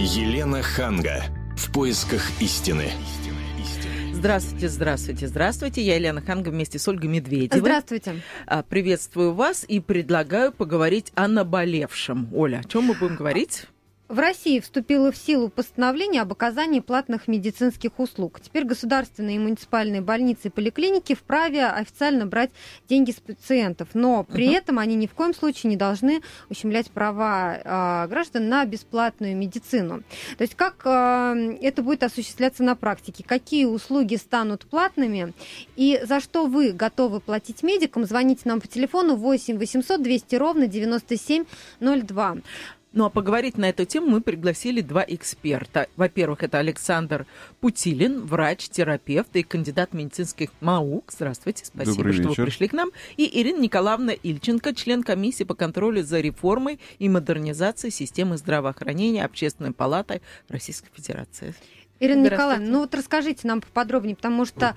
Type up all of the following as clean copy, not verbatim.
Елена Ханга. В поисках истины. Здравствуйте. Я Елена Ханга вместе с Ольгой Медведевой. Здравствуйте. Приветствую вас и предлагаю поговорить о наболевшем. Оля, о чем мы будем говорить? В России вступило в силу постановление об оказании платных медицинских услуг. Теперь государственные и муниципальные больницы и поликлиники вправе официально брать деньги с пациентов, но при этом они ни в коем случае не должны ущемлять права граждан на бесплатную медицину. То есть как это будет осуществляться на практике? Какие услуги станут платными? И за что вы готовы платить медикам? Звоните нам по телефону 8 800 200 ровно 9702. Ну, а поговорить на эту тему мы пригласили два эксперта. Во-первых, это Александр Путилин, врач-терапевт и кандидат медицинских наук. Здравствуйте, спасибо, Добрый вечер. Вы пришли к нам. И Ирина Николаевна Ильченко, член комиссии по контролю за реформой и модернизацией системы здравоохранения Общественной палаты Российской Федерации. Ирина Николаевна, ну вот расскажите нам поподробнее, потому что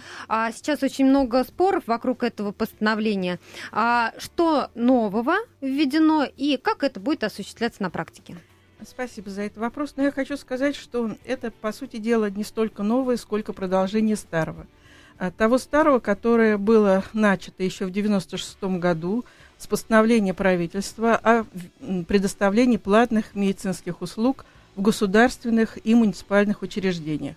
сейчас очень много споров вокруг этого постановления. Что нового введено и как это будет осуществляться на практике? Спасибо за этот вопрос. Но я хочу сказать, что это, по сути дела, не столько новое, сколько продолжение старого. Того старого, которое было начато еще в 1996 году с постановления правительства о предоставлении платных медицинских услуг в государственных и муниципальных учреждениях.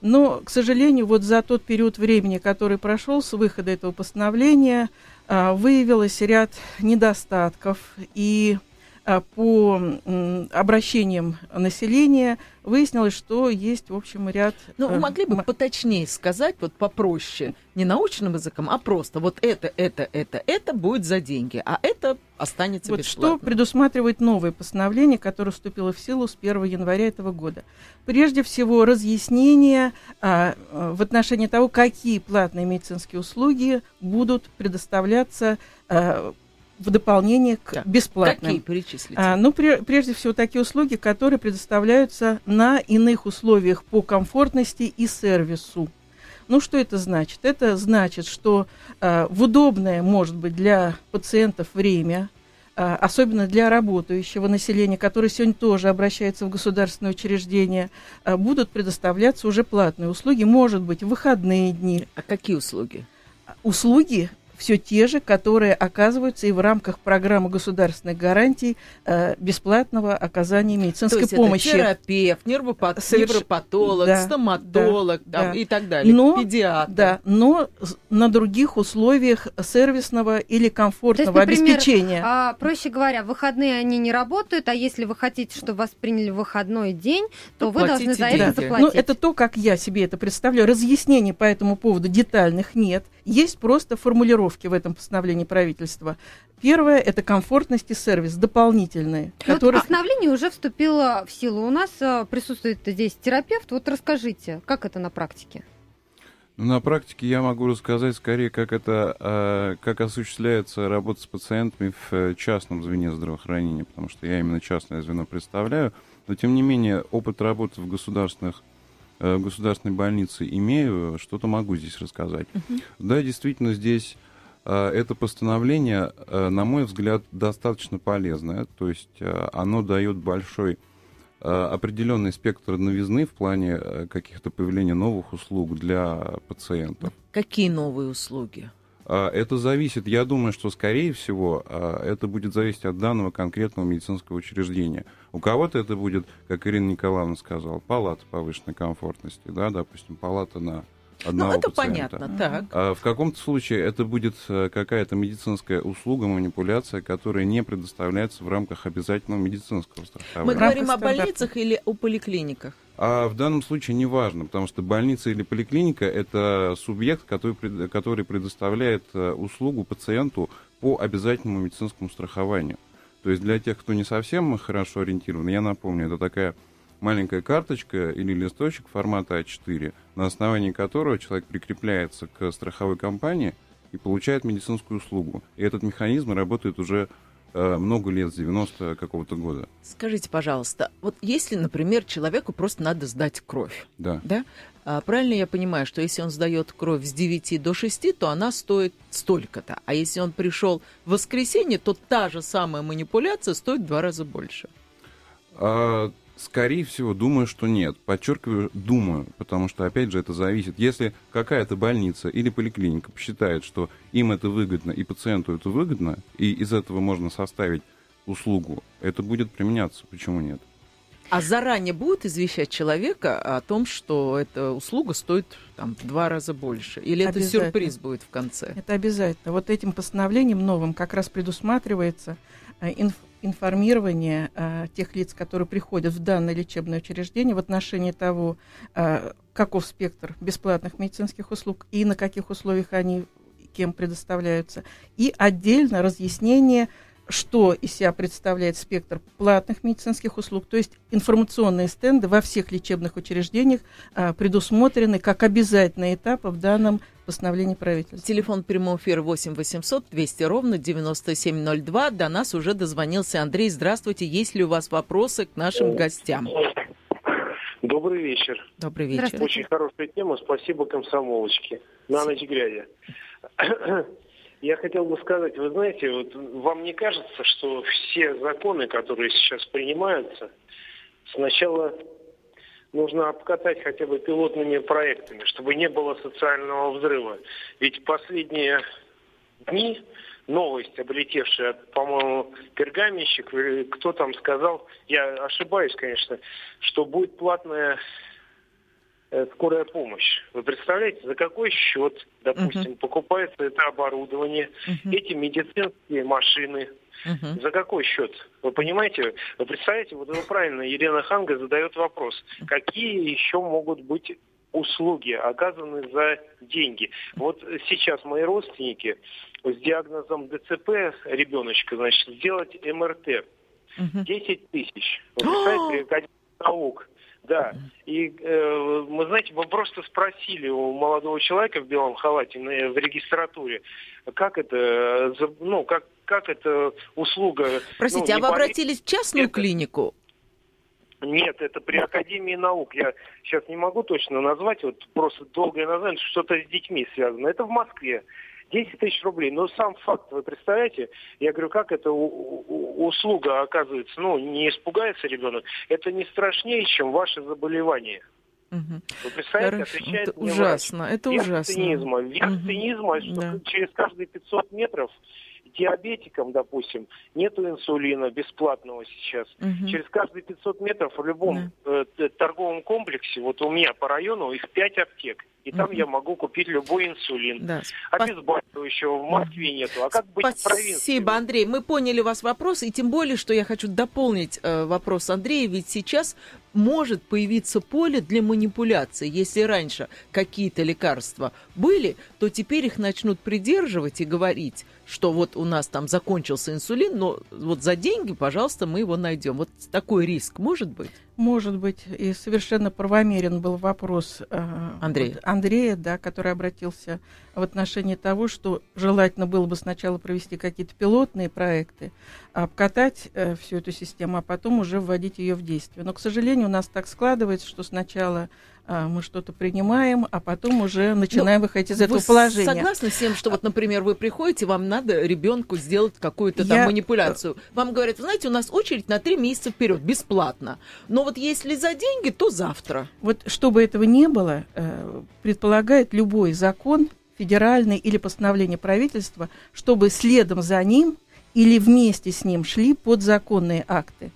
Но, к сожалению, вот за тот период времени, который прошел с выхода этого постановления, выявилось ряд недостатков, и по обращениям населения выяснилось, что есть, в общем, ряд... Ну, вы могли бы поточнее сказать, вот попроще, не научным языком, а просто вот это будет за деньги, а это останется вот бесплатно. Что предусматривает новое постановление, которое вступило в силу с 1 января этого года? Прежде всего, разъяснение в отношении того, какие платные медицинские услуги будут предоставляться в дополнение к бесплатным. Какие перечислить? Прежде всего, такие услуги, которые предоставляются на иных условиях по комфортности и сервису. Ну, что это значит? Это значит, что в удобное, может быть, для пациентов время, особенно для работающего населения, которое сегодня тоже обращается в государственные учреждения, будут предоставляться уже платные услуги, может быть, в выходные дни. А какие услуги? Услуги все те же, которые оказываются и в рамках программы государственных гарантий бесплатного оказания медицинской помощи. То есть это терапевт, невропатолог, стоматолог и так далее, педиатр. Да, но на других условиях сервисного или комфортного обеспечения. Например, проще говоря, в выходные они не работают, а если вы хотите, чтобы вас приняли в выходной день, то вы должны за это заплатить. Ну, это то, как я себе это представляю. Разъяснений по этому поводу детальных нет. Есть просто формулировки в этом постановлении правительства. Первое – это комфортность и сервис дополнительные. Которые... Вот постановление уже вступило в силу. У нас присутствует здесь терапевт. Вот расскажите, как это на практике? Ну, на практике я могу рассказать скорее, как осуществляется работа с пациентами в частном звене здравоохранения, потому что я именно частное звено представляю. Но, тем не менее, опыт работы в государственной больнице имею, что-то могу здесь рассказать. Да, действительно, здесь это постановление, на мой взгляд, достаточно полезное, то есть оно дает большой определенный спектр новизны в плане каких-то появления новых услуг для пациентов. Какие новые услуги? Это зависит, я думаю, что, скорее всего, это будет зависеть от данного конкретного медицинского учреждения. У кого-то это будет, как Ирина Николаевна сказала, палата повышенной комфортности, да, допустим, палата на одного пациента. Понятно, так. В каком-то случае это будет какая-то медицинская услуга, манипуляция, которая не предоставляется в рамках обязательного медицинского страхования. Мы говорим о больницах или о поликлиниках? В данном случае неважно, потому что больница или поликлиника – это субъект, который предоставляет услугу пациенту по обязательному медицинскому страхованию. То есть для тех, кто не совсем хорошо ориентирован, я напомню, это такая маленькая карточка или листочек формата А4, на основании которого человек прикрепляется к страховой компании и получает медицинскую услугу. И этот механизм работает уже много лет, с 90 какого-то года. Скажите, пожалуйста, вот если, например, человеку просто надо сдать кровь, да? Правильно я понимаю, что если он сдает кровь с 9 до 6, то она стоит столько-то, а если он пришел в воскресенье, то та же самая манипуляция стоит в 2 раза больше? Скорее всего, думаю, что нет. Подчеркиваю, думаю, потому что, опять же, это зависит. Если какая-то больница или поликлиника посчитает, что им это выгодно и пациенту это выгодно, и из этого можно составить услугу, это будет применяться. Почему нет? А заранее будут извещать человека о том, что эта услуга стоит там, в 2 раза больше? Или это сюрприз будет в конце? Это обязательно. Вот этим постановлением новым как раз предусматривается информирование тех лиц, которые приходят в данное лечебное учреждение в отношении того, каков спектр бесплатных медицинских услуг и на каких условиях они кем предоставляются. И отдельно разъяснение, что из себя представляет спектр платных медицинских услуг. То есть информационные стенды во всех лечебных учреждениях предусмотрены как обязательный этап в данном постановлении правительства. Телефон прямого эфира 8 800 200 ровно 9702. До нас уже дозвонился Андрей. Здравствуйте. Есть ли у вас вопросы к нашим гостям? Добрый вечер. Добрый вечер. Очень хорошая тема. Спасибо комсомолочке. На ночь глядя. Я хотел бы сказать, вы знаете, вот вам не кажется, что все законы, которые сейчас принимаются, сначала нужно обкатать хотя бы пилотными проектами, чтобы не было социального взрыва? Ведь последние дни новость, облетевшая, по-моему, Пергаменщик, кто там сказал, я ошибаюсь, конечно, что будет платная скорая помощь. Вы представляете, за какой счет, допустим, покупается это оборудование, эти медицинские машины? За какой счет? Вы понимаете? Вы представляете, вот это правильно, Елена Ханга задает вопрос. Какие еще могут быть услуги, оказаны за деньги? Вот сейчас мои родственники с диагнозом ДЦП ребеночка, значит, сделать МРТ. 10 тысяч. Вы представляете, Академия наук. Да, и мы, знаете, мы просто спросили у молодого человека в белом халате в регистратуре, как это, ну, как это услуга... Простите, ну, а вы обратились в частную клинику? Нет, это при Академии наук. Я сейчас не могу точно назвать, вот просто долгое название, что-то с детьми связано. Это в Москве. 10 тысяч рублей. Но сам факт, вы представляете, я говорю, как эта услуга оказывается, ну, не испугается ребенок, это не страшнее, чем ваше заболевание. Вы представляете, отвечает это мне ужасно. Врач. Это вверх ужасно. Вверх цинизма, что через каждые 500 метров диабетикам, допустим, нету инсулина бесплатного сейчас. Через каждые 500 метров в любом торговом комплексе, вот у меня по району, их 5 аптек. И там я могу купить любой инсулин. Да. Обезболивающего в Москве нету. А как быть в провинции? Спасибо, Андрей. Мы поняли ваш вопрос. И тем более, что я хочу дополнить вопрос Андрея. Ведь сейчас может появиться поле для манипуляции. Если раньше какие-то лекарства были, то теперь их начнут придерживать и говорить, что вот у нас там закончился инсулин, но вот за деньги, пожалуйста, мы его найдем. Вот такой риск может быть? Может быть. И совершенно правомерен был вопрос Андрея, да, который обратился в отношении того, что желательно было бы сначала провести какие-то пилотные проекты, обкатать всю эту систему, а потом уже вводить ее в действие. Но, к сожалению, у нас так складывается, что сначала мы что-то принимаем, а потом уже начинаем выходить из этого положения. Вы согласны с тем, что вот, например, вы приходите, вам надо ребенку сделать какую-то там манипуляцию. Вам говорят, вы знаете, у нас очередь на 3 месяца вперед, бесплатно. Но вот если за деньги, то завтра. Вот чтобы этого не было, предполагает любой закон, федеральный или постановление правительства, чтобы следом за ним или вместе с ним шли подзаконные акты,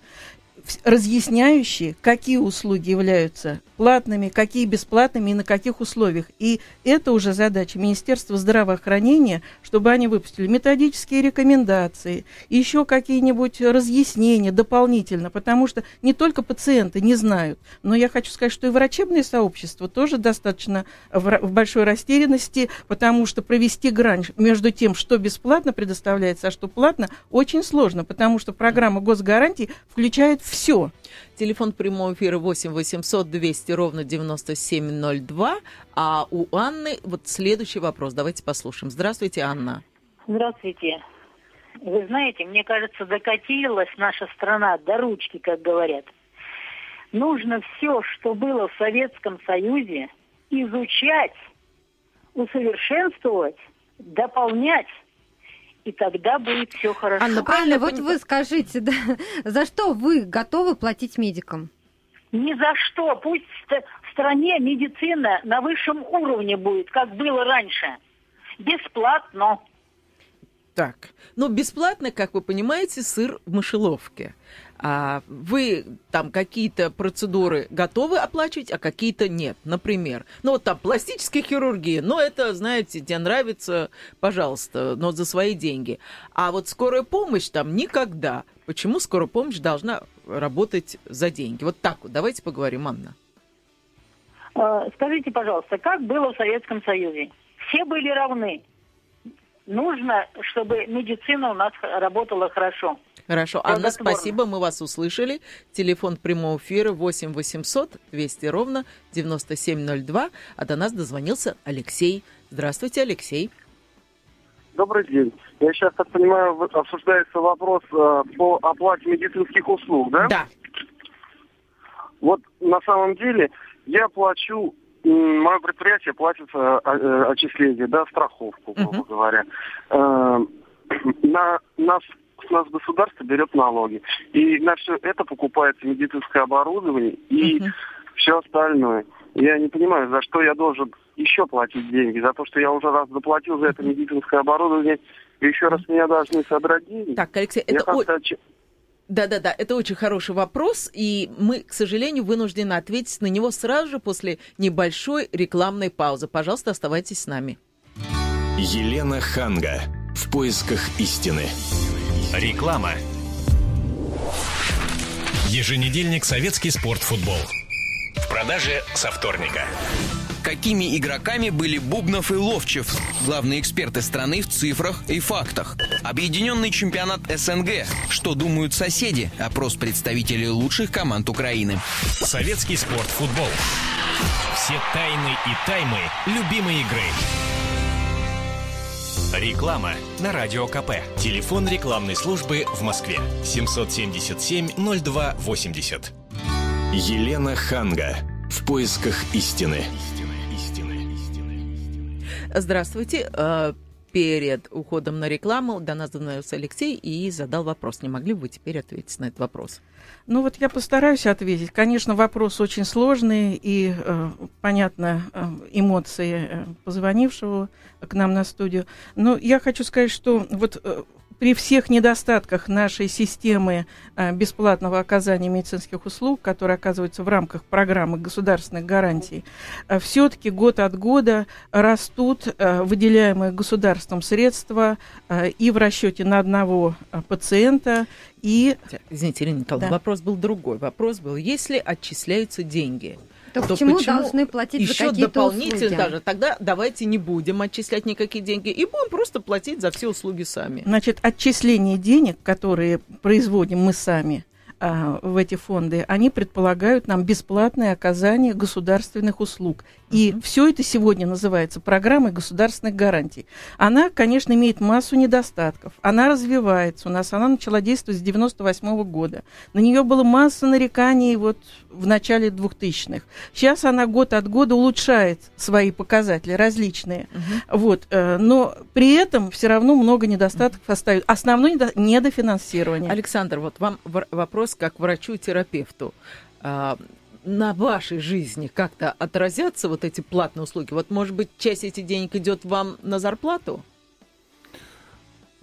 разъясняющие, какие услуги являются платными, какие бесплатными и на каких условиях. И это уже задача Министерства здравоохранения, чтобы они выпустили методические рекомендации, еще какие-нибудь разъяснения дополнительно, потому что не только пациенты не знают, но я хочу сказать, что и врачебное сообщество тоже достаточно в большой растерянности, потому что провести грань между тем, что бесплатно предоставляется, а что платно, очень сложно, потому что программа госгарантий включает все. Телефон прямого эфира 8 800 200 ровно 9702. А у Анны вот следующий вопрос. Давайте послушаем. Здравствуйте, Анна. Здравствуйте. Вы знаете, мне кажется, докатилась наша страна до ручки, как говорят. Нужно все, что было в Советском Союзе, изучать, усовершенствовать, дополнять. И тогда будет все хорошо. Анна, правильно, вот вы скажите, да, за что вы готовы платить медикам? Ни за что. Пусть в стране медицина на высшем уровне будет, как было раньше. Бесплатно. Так, но бесплатно, как вы понимаете, сыр в мышеловке. Вы там какие-то процедуры готовы оплачивать, а какие-то нет, например. Ну вот там пластическая хирургия, но это, знаете, тебе нравится, пожалуйста, но за свои деньги. А вот скорая помощь там никогда. Почему скорая помощь должна работать за деньги? Вот так вот, давайте поговорим, Анна. Скажите, пожалуйста, как было в Советском Союзе? Все были равны. Нужно, чтобы медицина у нас работала хорошо. Хорошо. Анна, спасибо, мы вас услышали. Телефон прямого эфира 8 800 200 ровно 9702. А до нас дозвонился Алексей. Здравствуйте, Алексей. Добрый день. Я сейчас, так понимаю, обсуждается вопрос по оплате медицинских услуг, да? Да. Вот на самом деле я плачу... Мое предприятие платит отчисления, да, страховку, грубо говоря. С нас государство берет налоги. И на все это покупается медицинское оборудование и все остальное. Я не понимаю, за что я должен еще платить деньги. За то, что я уже раз заплатил за это медицинское оборудование, и еще раз меня должны содрать деньги. Так, Алексей, я Да, это очень хороший вопрос, и мы, к сожалению, вынуждены ответить на него сразу же после небольшой рекламной паузы. Пожалуйста, оставайтесь с нами. Елена Ханга. В поисках истины. Реклама. Еженедельник «Советский спорт-футбол». В продаже со вторника. Какими игроками были Бубнов и Ловчев, главные эксперты страны в цифрах и фактах? Объединенный чемпионат СНГ. Что думают соседи? Опрос представителей лучших команд Украины. Советский спорт-футбол. Все тайны и таймы любимой игры. Реклама на Радио КП. Телефон рекламной службы в Москве. 777-02-80. Елена Ханга. В поисках истины. Здравствуйте. Перед уходом на рекламу до нас доносился Алексей и задал вопрос. Не могли бы вы теперь ответить на этот вопрос? Ну вот я постараюсь ответить. Конечно, вопрос очень сложный, и, понятно, эмоции позвонившего к нам на студию. Но я хочу сказать, что вот... При всех недостатках нашей системы бесплатного оказания медицинских услуг, которые оказываются в рамках программы государственных гарантий, все-таки год от года растут выделяемые государством средства и в расчете на одного пациента. И... Извините, Ирина Николаевна, да. Вопрос был другой. Вопрос был, если отчисляются деньги... То почему должны платить еще за какие-то дополнительно услуги? Даже. Тогда давайте не будем отчислять никакие деньги и будем просто платить за все услуги сами. Значит, отчисление денег, которые производим мы сами в эти фонды, они предполагают нам бесплатное оказание государственных услуг. И все это сегодня называется программой государственных гарантий. Она, конечно, имеет массу недостатков. Она развивается у нас. Она начала действовать с 1998 года. На нее было масса нареканий вот в начале 2000-х. Сейчас она год от года улучшает свои показатели различные. Вот. Но при этом все равно много недостатков остается. Основное недофинансирование. Александр, вот вам вопрос как врачу и терапевту. На вашей жизни как-то отразятся вот эти платные услуги? Вот, может быть, часть этих денег идет вам на зарплату?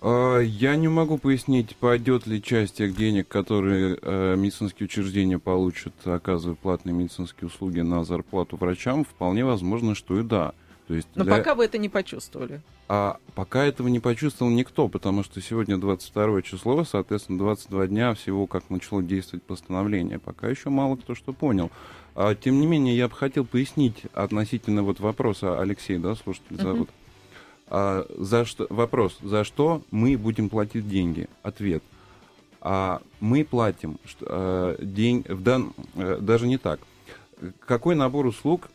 Я не могу пояснить, пойдет ли часть тех денег, которые медицинские учреждения получат, оказывая платные медицинские услуги, на зарплату врачам. Вполне возможно, что и да. То есть но пока вы это не почувствовали. А пока этого не почувствовал никто, потому что сегодня 22 число, соответственно, 22 дня всего, как начало действовать постановление. Пока еще мало кто что понял. А, тем не менее, я бы хотел пояснить относительно вот вопроса, Алексей, да, слушатель зовут. Вопрос, за что мы будем платить деньги? Ответ. Мы платим даже не так. Какой набор услуг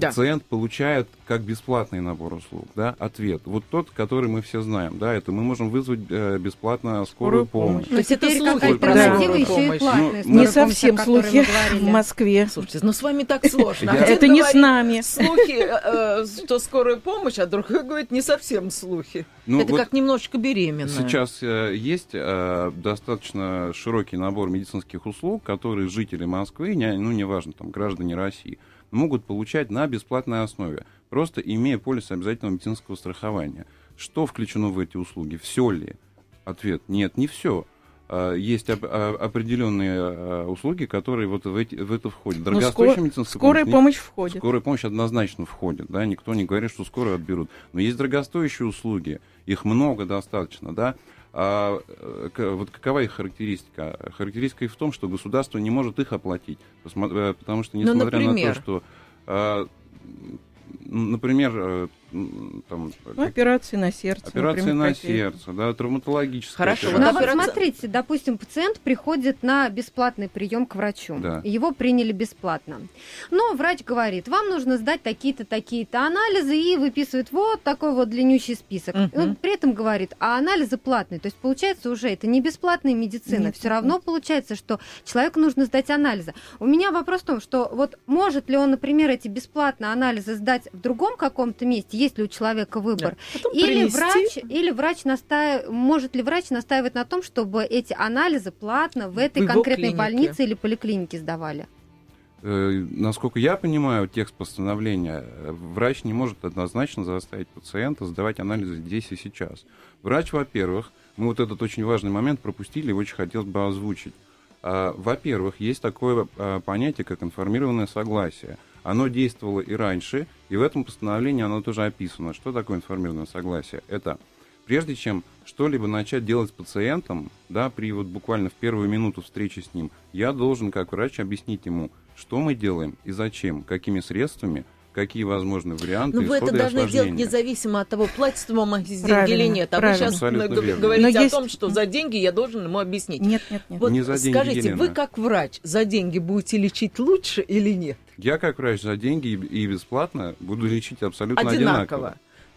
пациент получает как бесплатный набор услуг, да, ответ. Вот тот, который мы все знаем, да, это мы можем вызвать бесплатно скорую помощь. То есть это слухи, альтернатива еще и платная. Не совсем слухи в Москве. Слушайте, ну с вами так сложно. Это не с нами. Слухи, что скорая помощь, а другой говорит, не совсем слухи. Ну, это вот как немножечко беременная. Сейчас есть достаточно широкий набор медицинских услуг, которые жители Москвы, неважно, там, граждане России, могут получать на бесплатной основе, просто имея полис обязательного медицинского страхования. Что включено в эти услуги? Все ли? Ответ – нет, не все. Есть определенные услуги, которые вот в это входят. Дорогостоящая медицинская помощь входит. Скорая помощь однозначно входит, да, никто не говорит, что скорую отберут. Но есть дорогостоящие услуги, их много достаточно, да. Вот какова их характеристика? Характеристика в том, что государство не может их оплатить, потому что, несмотря на то, что... Например, там, операции на сердце. Операции на сердце, да, травматологические. Хорошо. Ну, вот смотрите, допустим, пациент приходит на бесплатный прием к врачу. Да. Его приняли бесплатно. Но врач говорит, вам нужно сдать такие-то, такие-то анализы, и выписывает вот такой вот длиннющий список. Угу. Он при этом говорит, а анализы платные. То есть, получается, уже это не бесплатная медицина. Все равно получается, что человеку нужно сдать анализы. У меня вопрос в том, что вот может ли он, например, эти бесплатные анализы сдать в другом каком-то месте, есть ли у человека выбор. Да. Или может ли врач настаивать на том, чтобы эти анализы платно в этой конкретной больнице или поликлинике сдавали? Насколько я понимаю текст постановления, врач не может однозначно заставить пациента сдавать анализы здесь и сейчас. Врач, во-первых, мы вот этот очень важный момент пропустили, его очень хотелось бы озвучить. Во-первых, есть такое понятие, как информированное согласие. Оно действовало и раньше, и в этом постановлении оно тоже описано. Что такое информированное согласие? Это прежде чем что-либо начать делать с пациентом, да, буквально в первую минуту встречи с ним, я должен как врач объяснить ему, что мы делаем и зачем, какими средствами, какие возможны варианты. Но вы это должны делать независимо от того, платит вам деньги или нет. А правильно. Вы сейчас говорите о том, что за деньги я должен ему объяснить. Нет. Вот не за деньги, скажите, Елена. Вы как врач за деньги будете лечить лучше или нет? Я как врач за деньги и бесплатно буду лечить абсолютно одинаково.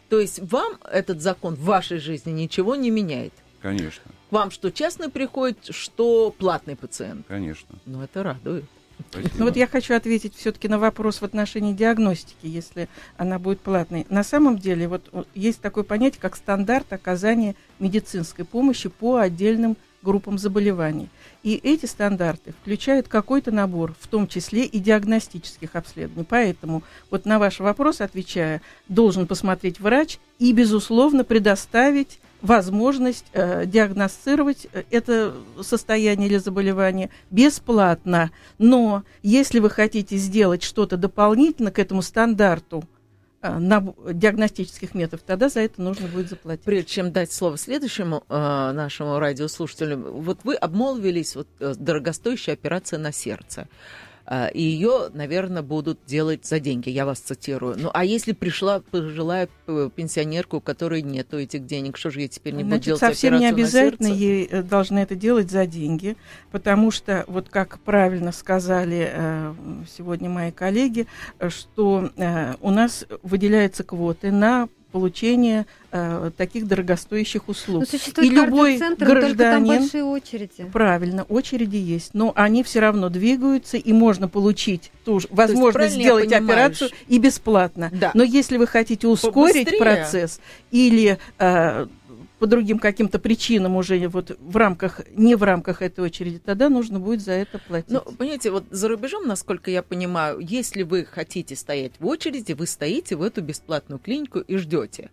То есть вам этот закон в вашей жизни ничего не меняет? Конечно. К вам что частный приходит, что платный пациент? Конечно. Ну это радует. Спасибо. Ну вот я хочу ответить все-таки на вопрос в отношении диагностики, если она будет платной. На самом деле вот есть такое понятие, как стандарт оказания медицинской помощи по отдельным группам заболеваний. И эти стандарты включают какой-то набор, в том числе и диагностических обследований. Поэтому вот на ваш вопрос, отвечая, должен посмотреть врач и, безусловно, предоставить возможность диагностировать это состояние или заболевание бесплатно. Но если вы хотите сделать что-то дополнительно к этому стандарту диагностических методов, тогда за это нужно будет заплатить. Прежде чем дать слово следующему нашему радиослушателю, вот вы обмолвились, вот дорогостоящая операция на сердце. И ее, наверное, будут делать за деньги, я вас цитирую. Ну, а если пришла пожилая пенсионерка, у которой нету этих денег, что же ей теперь не будет делать операцию на сердце? Совсем не обязательно ей должны это делать за деньги, потому что, вот как правильно сказали сегодня мои коллеги, что у нас выделяются квоты на получение таких дорогостоящих услуг. Но существует кардиоцентр, только там большие очереди. Правильно, очереди есть, но они все равно двигаются, и можно получить ту же возможность сделать операцию и бесплатно. Да. Но если вы хотите ускорить процесс или по другим каким-то причинам уже вот не в рамках этой очереди, тогда нужно будет за это платить. Ну, понимаете, вот за рубежом, насколько я понимаю, если вы хотите стоять в очереди, вы стоите в эту бесплатную клинику и ждете.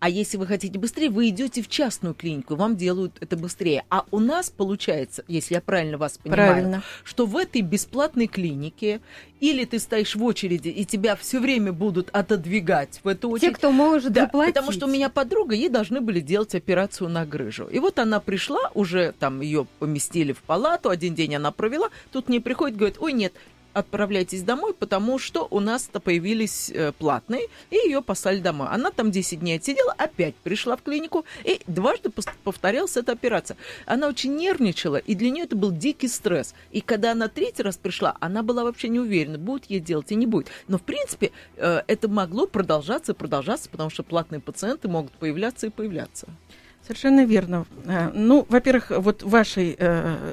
А если вы хотите быстрее, вы идете в частную клинику, вам делают это быстрее. А у нас получается, если я правильно вас понимаю, что в этой бесплатной клинике или ты стоишь в очереди, и тебя все время будут отодвигать в эту очередь. Те, кто может заплатить. Потому что у меня подруга, ей должны были делать операцию на грыжу. И вот она пришла, уже там ее поместили в палату, один день она провела, тут мне приходит, говорит, ой, нет, отправляйтесь домой, потому что у нас-то появились платные, и ее послали домой. Она там 10 дней отсидела, опять пришла в клинику, и дважды повторялась эта операция. Она очень нервничала, и для нее это был дикий стресс. И когда она третий раз пришла, она была вообще не уверена, будет ей делать и не будет. Но, в принципе, это могло продолжаться и продолжаться, потому что платные пациенты могут появляться и появляться. Совершенно верно. Ну, во-первых, вот вашей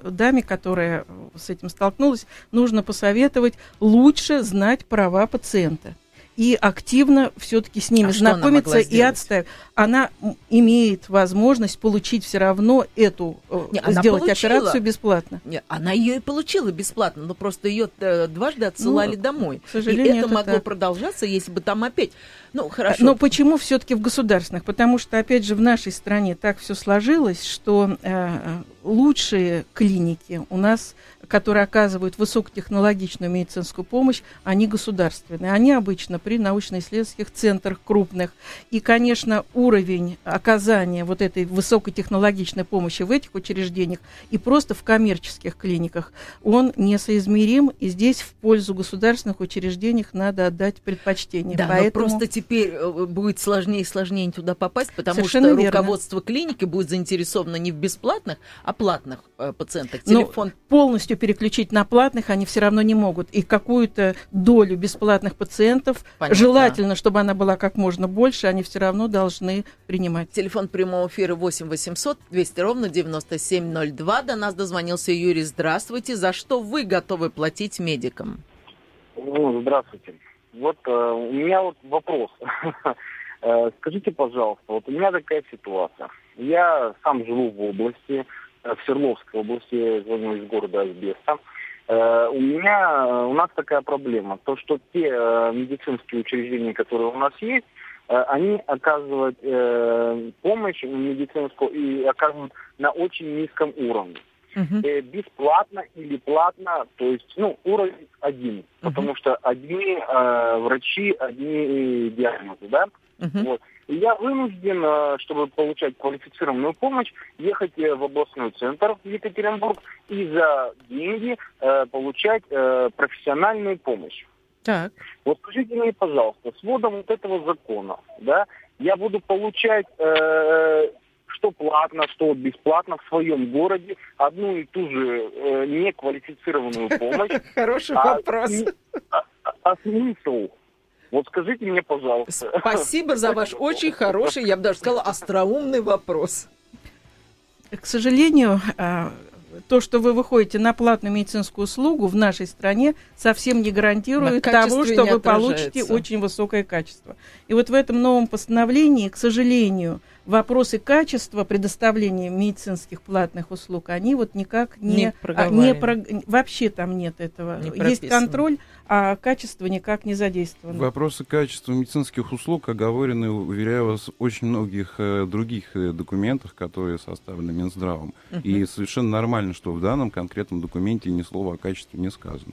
даме, которая с этим столкнулась, нужно посоветовать лучше знать права пациента. и активно все-таки с ними знакомиться и отстаивать. Она имеет возможность получить все равно эту, сделать операцию бесплатно. Нет, она ее и получила бесплатно, но просто ее дважды отсылали домой. К сожалению, и это могло продолжаться, если бы там опять... Ну, хорошо. Но почему все-таки в государственных? Потому что, опять же, в нашей стране так все сложилось, что лучшие клиники у нас, которые оказывают высокотехнологичную медицинскую помощь, они государственные. Они обычно при научно-исследовательских центрах крупных. И, конечно, уровень оказания вот этой высокотехнологичной помощи в этих учреждениях и просто в коммерческих клиниках, он несоизмерим. И здесь в пользу государственных учреждений надо отдать предпочтение. Да, поэтому... но просто теперь будет сложнее и сложнее туда попасть, потому что руководство клиники будет заинтересовано не в бесплатных, а платных пациентах. Телефон полностью переключить на платных они все равно не могут. И какую-то долю бесплатных пациентов, желательно, чтобы она была как можно больше, они все равно должны принимать. Телефон прямого эфира 8 800 200 ровно 9702. До нас дозвонился Юрий. Здравствуйте. За что вы готовы платить медикам? Здравствуйте. Вот у меня вот вопрос. Скажите, пожалуйста, вот у меня такая ситуация. Я сам живу в области, в Свердловской области, звоню из города Асбеста. У нас такая проблема, то что те медицинские учреждения, которые у нас есть, они оказывают помощь медицинскую и оказывают на очень низком уровне. Бесплатно или платно, то есть, уровень один, потому что одни врачи, одни диагнозы, да? Вот. И я вынужден, чтобы получать квалифицированную помощь, ехать в областной центр в Екатеринбург и за деньги получать профессиональную помощь. Так. Вот скажите мне, пожалуйста, с вводом вот этого закона, да, я буду получать что платно, что бесплатно в своем городе одну и ту же неквалифицированную помощь. Хороший вопрос. А смысл? Вот скажите мне, пожалуйста. Спасибо за ваш очень хороший, я бы даже сказала, остроумный вопрос. К сожалению, то, что вы выходите на платную медицинскую услугу в нашей стране, совсем не гарантирует того, что вы получите очень высокое качество. И вот в этом новом постановлении, к сожалению, вопросы качества предоставления медицинских платных услуг, они вот никак вообще там нет этого. Есть контроль, а качество никак не задействовано. Вопросы качества медицинских услуг оговорены, уверяю вас, в очень многих других документах, которые составлены Минздравом. И совершенно нормально, что в данном конкретном документе ни слова о качестве не сказано.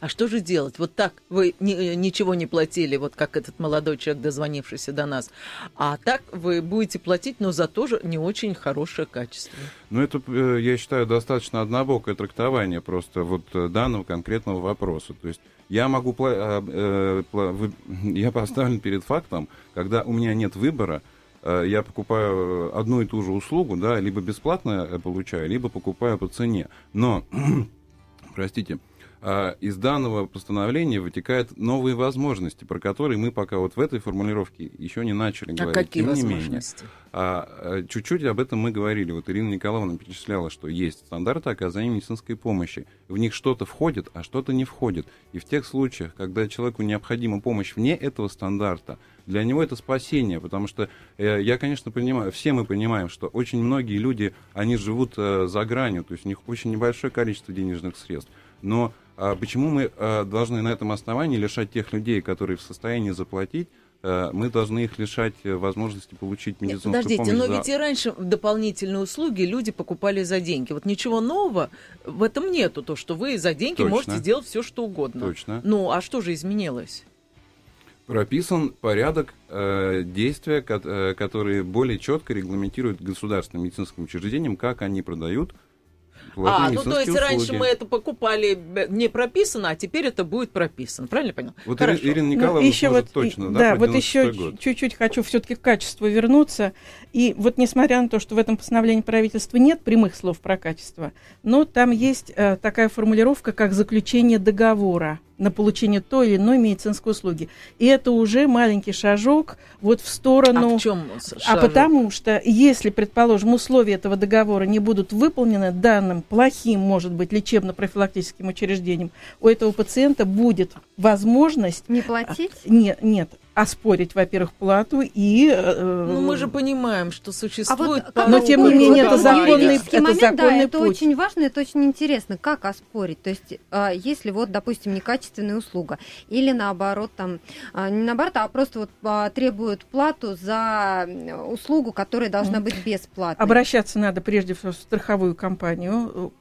А что же делать? Вот так вы ничего не платили, вот как этот молодой человек, дозвонившийся до нас, а так вы будете платить, но за тоже не очень хорошее качество. Ну, это, я считаю, достаточно однобокое трактование просто вот данного конкретного вопроса. То есть я могу... Я поставлен перед фактом, когда у меня нет выбора, я покупаю одну и ту же услугу, да, либо бесплатно получаю, либо покупаю по цене. Но, простите, из данного постановления вытекают новые возможности, про которые мы пока вот в этой формулировке еще не начали говорить. А какие возможности? Чуть-чуть об этом мы говорили. Вот Ирина Николаевна перечисляла, что есть стандарты оказания медицинской помощи. В них что-то входит, а что-то не входит. И в тех случаях, когда человеку необходима помощь вне этого стандарта, для него это спасение, потому что я, конечно, понимаю, все мы понимаем, что очень многие люди, они живут за гранью, то есть у них очень небольшое количество денежных средств. Но почему мы должны на этом основании лишать тех людей, которые в состоянии заплатить, мы должны их лишать возможности получить медицинскую помощь? Подождите, но ведь и раньше дополнительные услуги люди покупали за деньги. Вот ничего нового в этом нету, то, что вы за деньги можете сделать все, что угодно. Точно. Ну, а что же изменилось? Прописан порядок действия, которые более четко регламентируют государственным медицинским учреждениям, как они продают. То есть раньше мы это покупали не прописано, а теперь это будет прописано. Правильно понял? Вот Ирина Николаевна сможет точно. Да, вот еще чуть-чуть хочу все-таки к качеству вернуться. И вот несмотря на то, что в этом постановлении правительства нет прямых слов про качество, но там есть такая формулировка, как заключение договора. на получение той или иной медицинской услуги. И это уже маленький шажок вот в сторону... А в чем шажок? А потому что, если, предположим, условия этого договора не будут выполнены данным плохим, может быть, лечебно-профилактическим учреждением, у этого пациента будет возможность... Не платить? Нет. Оспорить, во-первых, плату и... Ну, мы же понимаем, что существует... Но, тем не менее, это законный путь. Это очень важно, это очень интересно. Как оспорить? То есть, если, вот, допустим, некачественная услуга, или наоборот, там, не наоборот, а просто вот требуют плату за услугу, которая должна быть бесплатной. Обращаться надо, прежде всего, в страховую компанию,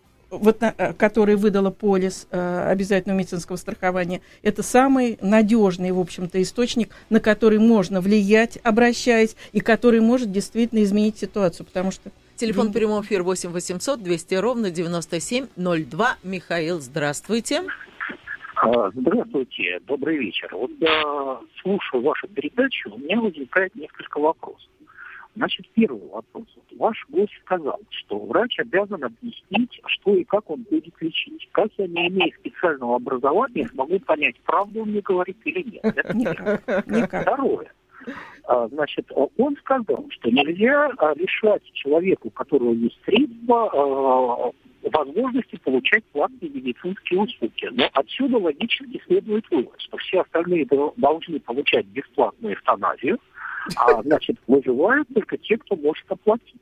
которая выдала полис обязательного медицинского страхования, это самый надежный, в общем-то, источник, на который можно влиять, обращаясь, и который может действительно изменить ситуацию, потому что... Телефон прямого эфира 8 800 200 ровно 9702. Михаил, здравствуйте. Здравствуйте, добрый вечер. Вот слушаю вашу передачу, у меня возникает несколько вопросов. Значит, первый вопрос. Ваш гость сказал, что врач обязан объяснить, что и как он будет лечить. Как я, не имея специального образования, смогу понять, правду он мне говорит или нет. Это никак. Второе. Значит, он сказал, что нельзя лишать человеку, у которого есть средства, возможности получать платные медицинские услуги. Но отсюда логически следует вывод, что все остальные должны получать бесплатную эвтаназию, а, значит, выживают только те, кто может оплатить.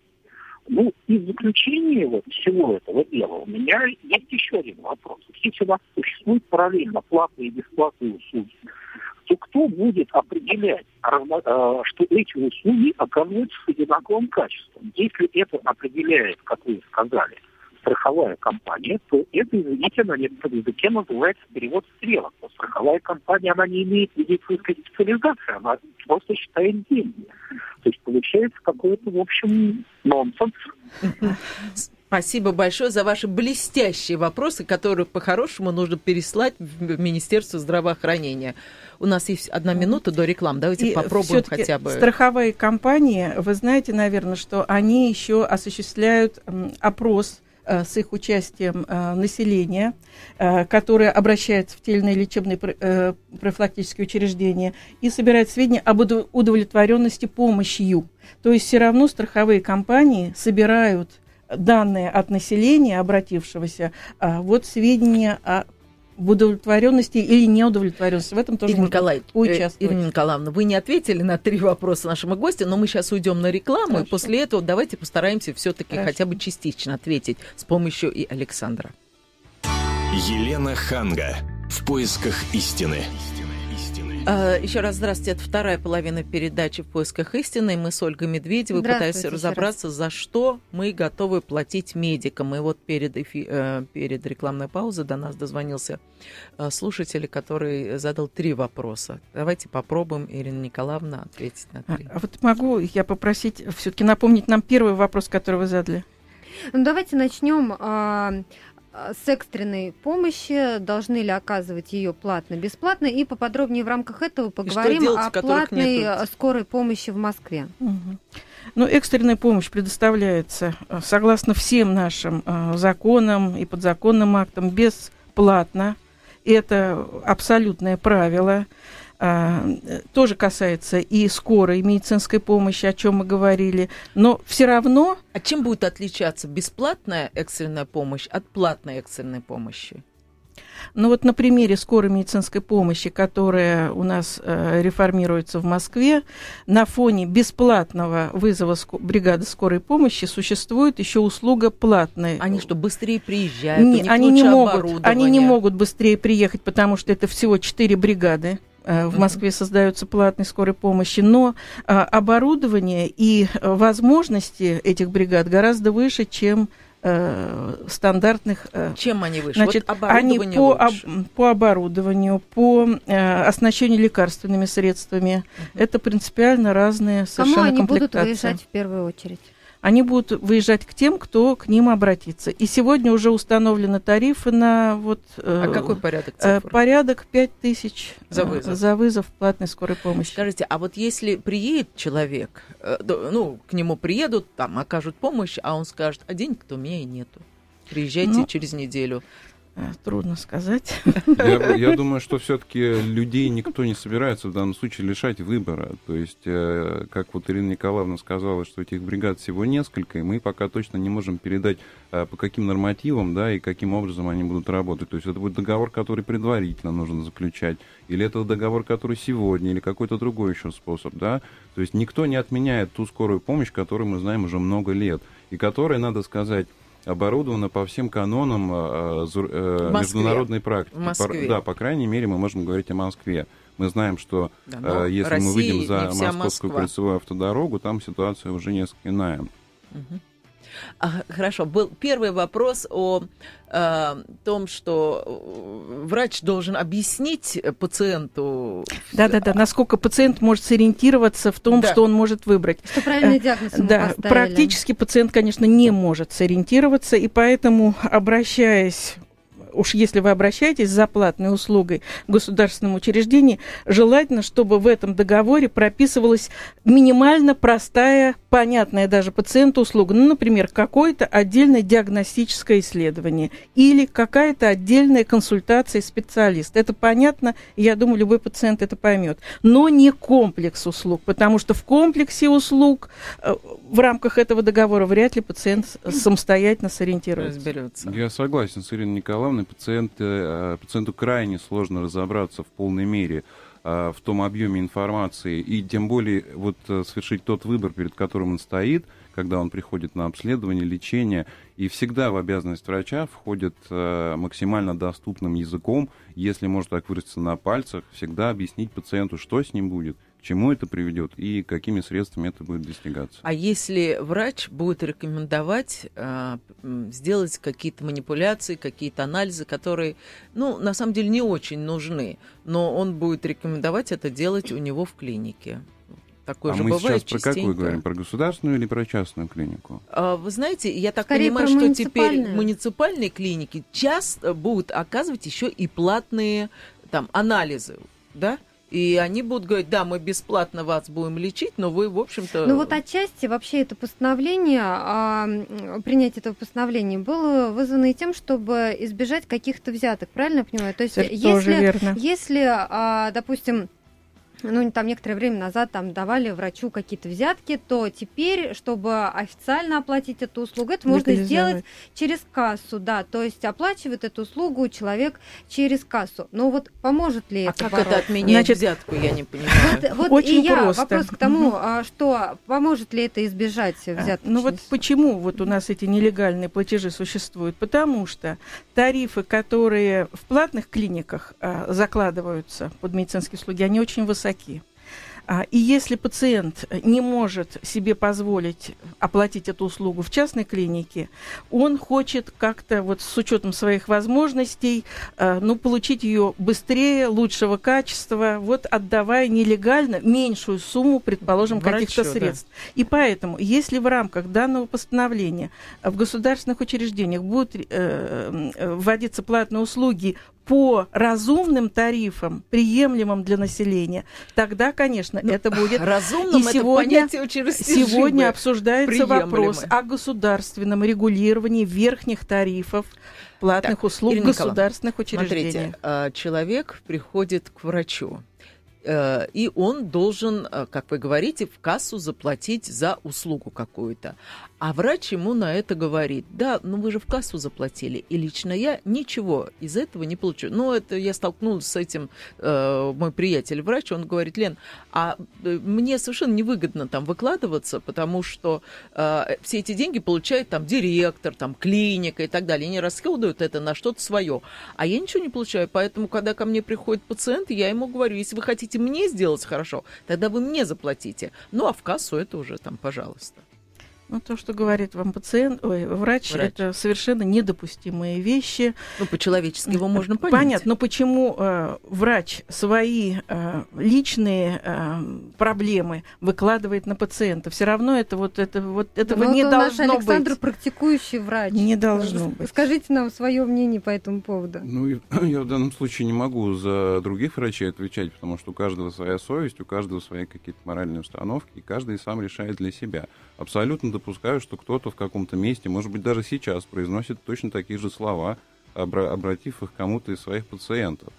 Ну, и в заключение вот всего этого дела у меня есть еще один вопрос. Если у нас существуют параллельно платные и бесплатные услуги, то кто будет определять, что эти услуги оказываются с одинаковым качеством? Если это определяет, как вы сказали, страховая компания, то это, извините, на немецком языке называется перевод стрелок. Но страховая компания, она не имеет медицинской специализации, она просто считает деньги. То есть получается какой-то, в общем, нонсенс. Спасибо большое за ваши блестящие вопросы, которые, по-хорошему, нужно переслать в Министерство здравоохранения. У нас есть 1 минута до рекламы. Давайте и попробуем хотя бы. Страховые компании, вы знаете, наверное, что они еще осуществляют опрос с их участием населения, которое обращается в те или иные лечебные профилактические учреждения и собирает сведения об удовлетворенности помощью. То есть все равно страховые компании собирают данные от населения, обратившегося, вот сведения о удовлетворенности или неудовлетворенности. В этом тоже можно поучаствовать. Ирина Николаевна, вы не ответили на 3 вопроса нашему гостю, но мы сейчас уйдем на рекламу, хорошо, и после этого давайте постараемся все-таки хотя бы частично ответить с помощью и Александра. Елена Ханга. В поисках истины. Еще раз здравствуйте. Это 2-я половина передачи «В поисках истины». Мы с Ольгой Медведевой пытаемся разобраться, за что мы готовы платить медикам. И вот перед рекламной паузой до нас дозвонился слушатель, который задал 3 вопроса. Давайте попробуем, Ирина Николаевна, ответить на 3. А вот могу я попросить все-таки напомнить нам первый вопрос, который вы задали? Ну, давайте начнем... с экстренной помощи, должны ли оказывать ее платно, бесплатно, и поподробнее в рамках этого поговорим о платной скорой помощи в Москве. Угу. Ну, экстренная помощь предоставляется согласно всем нашим законам и подзаконным актам бесплатно. Это абсолютное правило. Тоже касается и скорой, и медицинской помощи, о чем мы говорили, но все равно... А чем будет отличаться бесплатная экстренная помощь от платной экстренной помощи? Ну вот на примере скорой медицинской помощи, которая у нас реформируется в Москве, на фоне бесплатного вызова бригады скорой помощи существует еще услуга платная. Они что, быстрее приезжают? Они не могут быстрее приехать, потому что это всего 4 бригады. В Москве создаются платные скорой помощи, но оборудование и возможности этих бригад гораздо выше, чем стандартных. Чем они выше? Значит, вот они по оборудованию, по оснащению лекарственными средствами. Это принципиально разные совершенно комплектации. Кому они будут выезжать в первую очередь? Они будут выезжать к тем, кто к ним обратится. И сегодня уже установлены тарифы на... какой порядок цифр? Порядок 5000 за вызов платной скорой помощи. Скажите, а вот если приедет человек, к нему приедут, там окажут помощь, а он скажет, а денег-то у меня и нету. Приезжайте через неделю. Трудно сказать. Я думаю, что все-таки людей никто не собирается в данном случае лишать выбора. То есть, как вот Ирина Николаевна сказала, что этих бригад всего несколько, и мы пока точно не можем передать, по каким нормативам, да, и каким образом они будут работать. То есть это будет договор, который предварительно нужно заключать, или это договор, который сегодня, или какой-то другой еще способ, да. То есть никто не отменяет ту скорую помощь, которую мы знаем уже много лет, и которая, надо сказать, оборудована по всем канонам международной практики. Да, по крайней мере, мы можем говорить о Москве. Мы знаем, что да, если Россия, мы выйдем за Московскую кольцевую автодорогу, там ситуация уже несколько иная. Угу. Хорошо, был первый вопрос о том, что врач должен объяснить пациенту... Да-да-да, насколько пациент может сориентироваться в том, что он может выбрать. Что правильный диагноз ему поставили. Практически пациент, конечно, не может сориентироваться, и поэтому, обращаясь... Уж если вы обращаетесь за платной услугой к государственному учреждению, желательно, чтобы в этом договоре прописывалась минимально простая, понятная даже пациенту услуга. Ну, например, какое-то отдельное диагностическое исследование или какая-то отдельная консультация специалиста. Это понятно, я думаю, любой пациент это поймет. Но не комплекс услуг, потому что в комплексе услуг в рамках этого договора вряд ли пациент самостоятельно сориентируется. Разберется. Я согласен с Ириной Николаевной. Пациенту крайне сложно разобраться в полной мере в том объеме информации и тем более вот совершить тот выбор, перед которым он стоит, когда он приходит на обследование, лечение. И всегда в обязанность врача входит максимально доступным языком, если можно так выразиться, на пальцах, всегда объяснить пациенту, что с ним будет, к чему это приведет и какими средствами это будет достигаться. А если врач будет рекомендовать сделать какие-то манипуляции, какие-то анализы, которые, ну, на самом деле не очень нужны, но он будет рекомендовать это делать у него в клинике? Такое же мы бывает сейчас частенько. Про какую говорим? Про государственную или про частную клинику? Вы знаете, я так понимаю, что теперь муниципальные клиники часто будут оказывать еще и платные там анализы, да? И они будут говорить, да, мы бесплатно вас будем лечить, но вы, в общем-то... Ну вот отчасти вообще это постановление, принятие этого постановления было вызвано и тем, чтобы избежать каких-то взяток, правильно я понимаю? То есть если, допустим... Ну, там некоторое время назад там давали врачу какие-то взятки, то теперь, чтобы официально оплатить эту услугу, это можно сделать через кассу, да, то есть оплачивает эту услугу человек через кассу. Но вот поможет ли это? А как это отменять взятку, я не понимаю. Вот и я вопрос к тому, что поможет ли это избежать взятки. Ну вот почему вот у нас эти нелегальные платежи существуют? Потому что тарифы, которые в платных клиниках закладываются под медицинские услуги, они очень высоки. И если пациент не может себе позволить оплатить эту услугу в частной клинике, он хочет как-то вот с учетом своих возможностей, ну, получить ее быстрее, лучшего качества, вот отдавая нелегально меньшую сумму, предположим, каких-то средств. Да. И поэтому, если в рамках данного постановления в государственных учреждениях будут вводиться платные услуги по разумным тарифам, приемлемым для населения, тогда, конечно, это будет... Разумным и сегодня, это понятие очень растяжимое. Сегодня обсуждается вопрос о государственном регулировании верхних тарифов платных услуг в государственных учреждениях. Смотрите, человек приходит к врачу, и он должен, как вы говорите, в кассу заплатить за услугу какую-то. А врач ему на это говорит, да, ну вы же в кассу заплатили, и лично я ничего из этого не получу. Ну, это я столкнулась с этим, мой приятель врач, он говорит, Лен, а мне совершенно невыгодно там выкладываться, потому что все эти деньги получает там директор, там клиника и так далее, они расходуют это на что-то свое, а я ничего не получаю, поэтому, когда ко мне приходит пациент, я ему говорю, если вы хотите мне сделать хорошо, тогда вы мне заплатите, ну а в кассу это уже там, пожалуйста. Ну, то, что говорит вам врач, это совершенно недопустимые вещи. Ну, по-человечески его можно понять. Понятно, но почему врач свои личные проблемы выкладывает на пациента? Все равно этого не должно быть. Александр практикующий врач. Не должно быть. Скажите нам свое мнение по этому поводу. Ну, я в данном случае не могу за других врачей отвечать, потому что у каждого своя совесть, у каждого свои какие-то моральные установки, и каждый сам решает для себя. Абсолютно допускаю, что кто-то в каком-то месте, может быть, даже сейчас произносит точно такие же слова, обратив их кому-то из своих пациентов.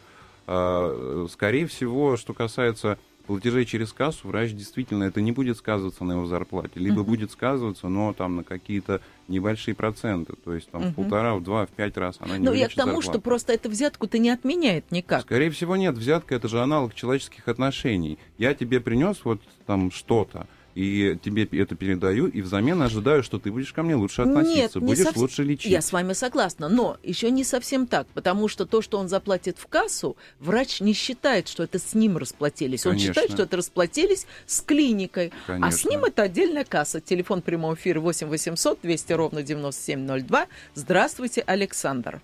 Скорее всего, что касается платежей через кассу, врач действительно это не будет сказываться на его зарплате, либо будет сказываться, но там на какие-то небольшие проценты, то есть там в полтора, в два, в пять раз она не увеличит зарплату. Но я к тому, что просто эту взятку-то не отменяет никак. Скорее всего, нет, взятка — это же аналог человеческих отношений. Я тебе принес вот там что-то, и тебе это передаю, и взамен ожидаю, что ты будешь ко мне лучше относиться, лучше лечить. Я с вами согласна, но еще не совсем так, потому что то, что он заплатит в кассу, врач не считает, что это с ним расплатились. Конечно. Он считает, что это расплатились с клиникой. Конечно. А с ним это отдельная касса. Телефон прямого эфира 8 800 200 ровно 9702. Здравствуйте, Александр.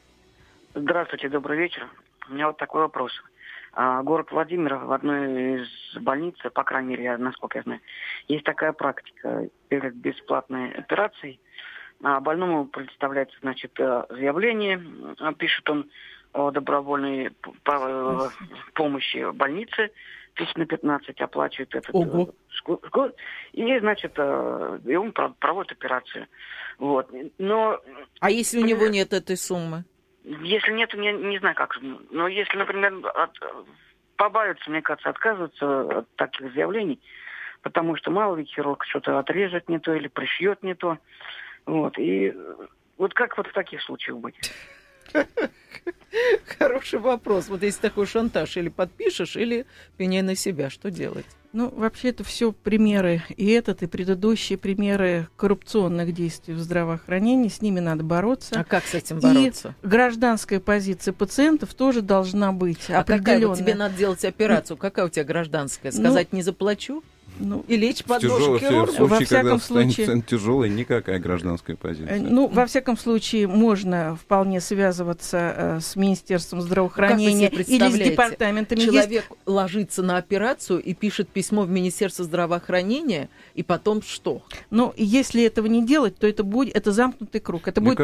Здравствуйте, добрый вечер. У меня вот такой вопрос. Город Владимиров, в одной из больниц, по крайней мере, насколько я знаю, есть такая практика. Перед бесплатной операцией больному представляется, значит, заявление, пишет он о добровольной помощи больницы, 1015 оплачивает этот год, и, значит, и он проводит операцию. Вот. Но... А если у него нет этой суммы? Если нет, я не знаю как. Но если, например, побавиться, мне кажется, отказываться от таких заявлений, потому что мало ли хирург что-то отрежет не то или пришьет не то. Вот. И вот как вот в таких случаях быть? Хороший вопрос. Вот если такой шантаж, или подпишешь, или пеняй на себя, что делать? Ну, вообще, это все примеры, и этот, и предыдущие примеры коррупционных действий в здравоохранении, с ними надо бороться. А как с этим бороться? И гражданская позиция пациентов тоже должна быть определенная. А какая тебе надо делать операцию? Какая у тебя гражданская? Сказать, не заплачу? Ну, и лечь под ножку хирургу. Во всяком случае, тяжелая никакая гражданская позиция. Ну, во всяком случае, можно вполне связываться с Министерством здравоохранения или с департаментами. Человек ложится на операцию и пишет письмо в Министерство здравоохранения, и потом что? Ну, если этого не делать, то это будет замкнутый круг. Это будет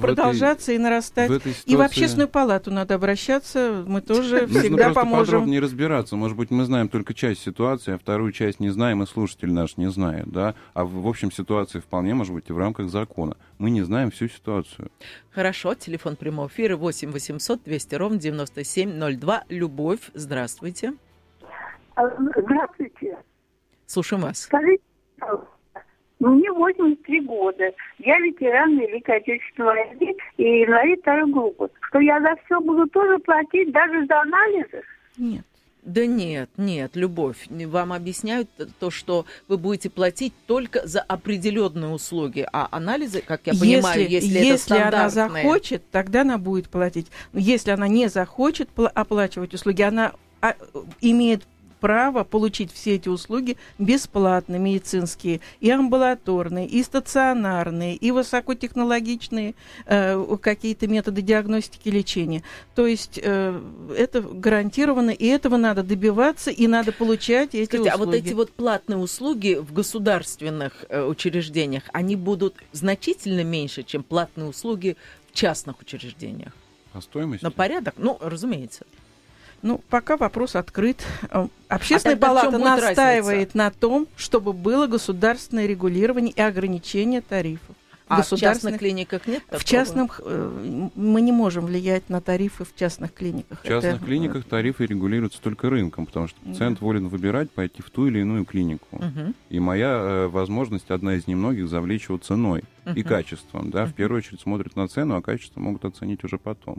продолжаться и нарастать. И в Общественную палату надо обращаться. Мы тоже всегда поможем. Нужно подробнее разбираться. Может быть, мы знаем только часть ситуации, а вторую часть не знаем, и слушатель наш не знает, да, а в общем ситуации вполне может быть и в рамках закона. Мы не знаем всю ситуацию. Хорошо, телефон прямого эфира 8 800 200 ровно 9702. Любовь, здравствуйте. Здравствуйте. Слушаем вас. Скажите, мне 83 года, я ветеран Великой Отечественной войны и январь 2-й группы. Что я за все буду тоже платить, даже за анализы? Нет. Да нет, нет, Любовь, вам объясняют то, что вы будете платить только за определенные услуги, а анализы, как я понимаю, если это стандартные... Если она захочет, тогда она будет платить. Если она не захочет оплачивать услуги, она имеет право получить все эти услуги бесплатно, медицинские, и амбулаторные, и стационарные, и высокотехнологичные какие-то методы диагностики и лечения. То есть это гарантированно, и этого надо добиваться, и надо получать эти услуги. А вот эти вот платные услуги в государственных учреждениях, они будут значительно меньше, чем платные услуги в частных учреждениях? А стоимость? На порядок? Ну, разумеется. Ну, пока вопрос открыт. Общественная палата настаивает на том, чтобы было государственное регулирование и ограничение тарифов. А в частных клиниках нет такого? В частных мы не можем влиять на тарифы в частных клиниках. В частных клиниках тарифы регулируются только рынком, потому что пациент волен выбирать, пойти в ту или иную клинику. И моя возможность, одна из немногих, завлечь его ценой и качеством. Да? В первую очередь смотрят на цену, а качество могут оценить уже потом.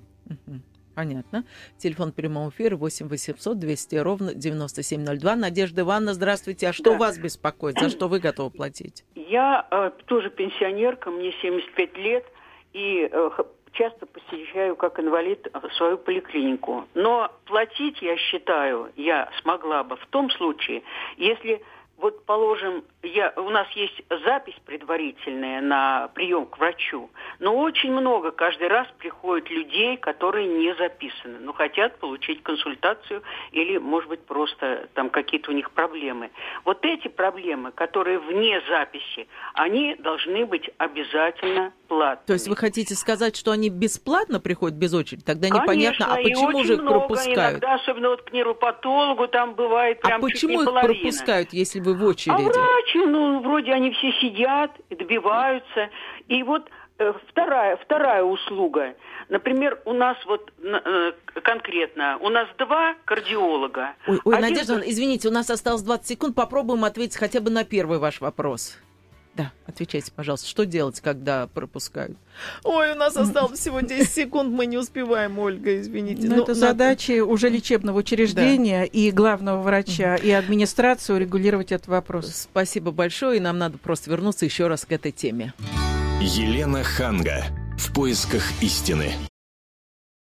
Понятно. Телефон прямого эфира 8 800 200 ровно 9702. Надежда Ивановна, здравствуйте. А что вас беспокоит? За что вы готовы платить? Я тоже пенсионерка, мне 75 лет, и часто посещаю как инвалид свою поликлинику. Но платить, я считаю, я смогла бы в том случае, если... Вот, положим, у нас есть запись предварительная на прием к врачу, но очень много каждый раз приходит людей, которые не записаны, но хотят получить консультацию или, может быть, просто там какие-то у них проблемы. Вот эти проблемы, которые вне записи, они должны быть обязательно платными. То есть вы хотите сказать, что они бесплатно приходят без очереди? Тогда непонятно, а почему же их пропускают? Конечно, иногда, особенно вот к невропатологу, там бывает прям чуть не половина. А почему их пропускают, если в очереди? А врачи, вроде они все сидят, добиваются. И вот Вторая услуга. Например, у нас вот конкретно, у нас 2 кардиолога. Ой, один... Надежда, извините, у нас осталось 20 секунд. Попробуем ответить хотя бы на первый ваш вопрос. Да, отвечайте, пожалуйста. Что делать, когда пропускают? Ой, у нас осталось всего 10 секунд, мы не успеваем, Ольга, извините. Но это задачи уже лечебного учреждения, да, и главного врача, и администрации урегулировать этот вопрос. Спасибо большое, и нам надо просто вернуться еще раз к этой теме. Елена Ханга. В поисках истины.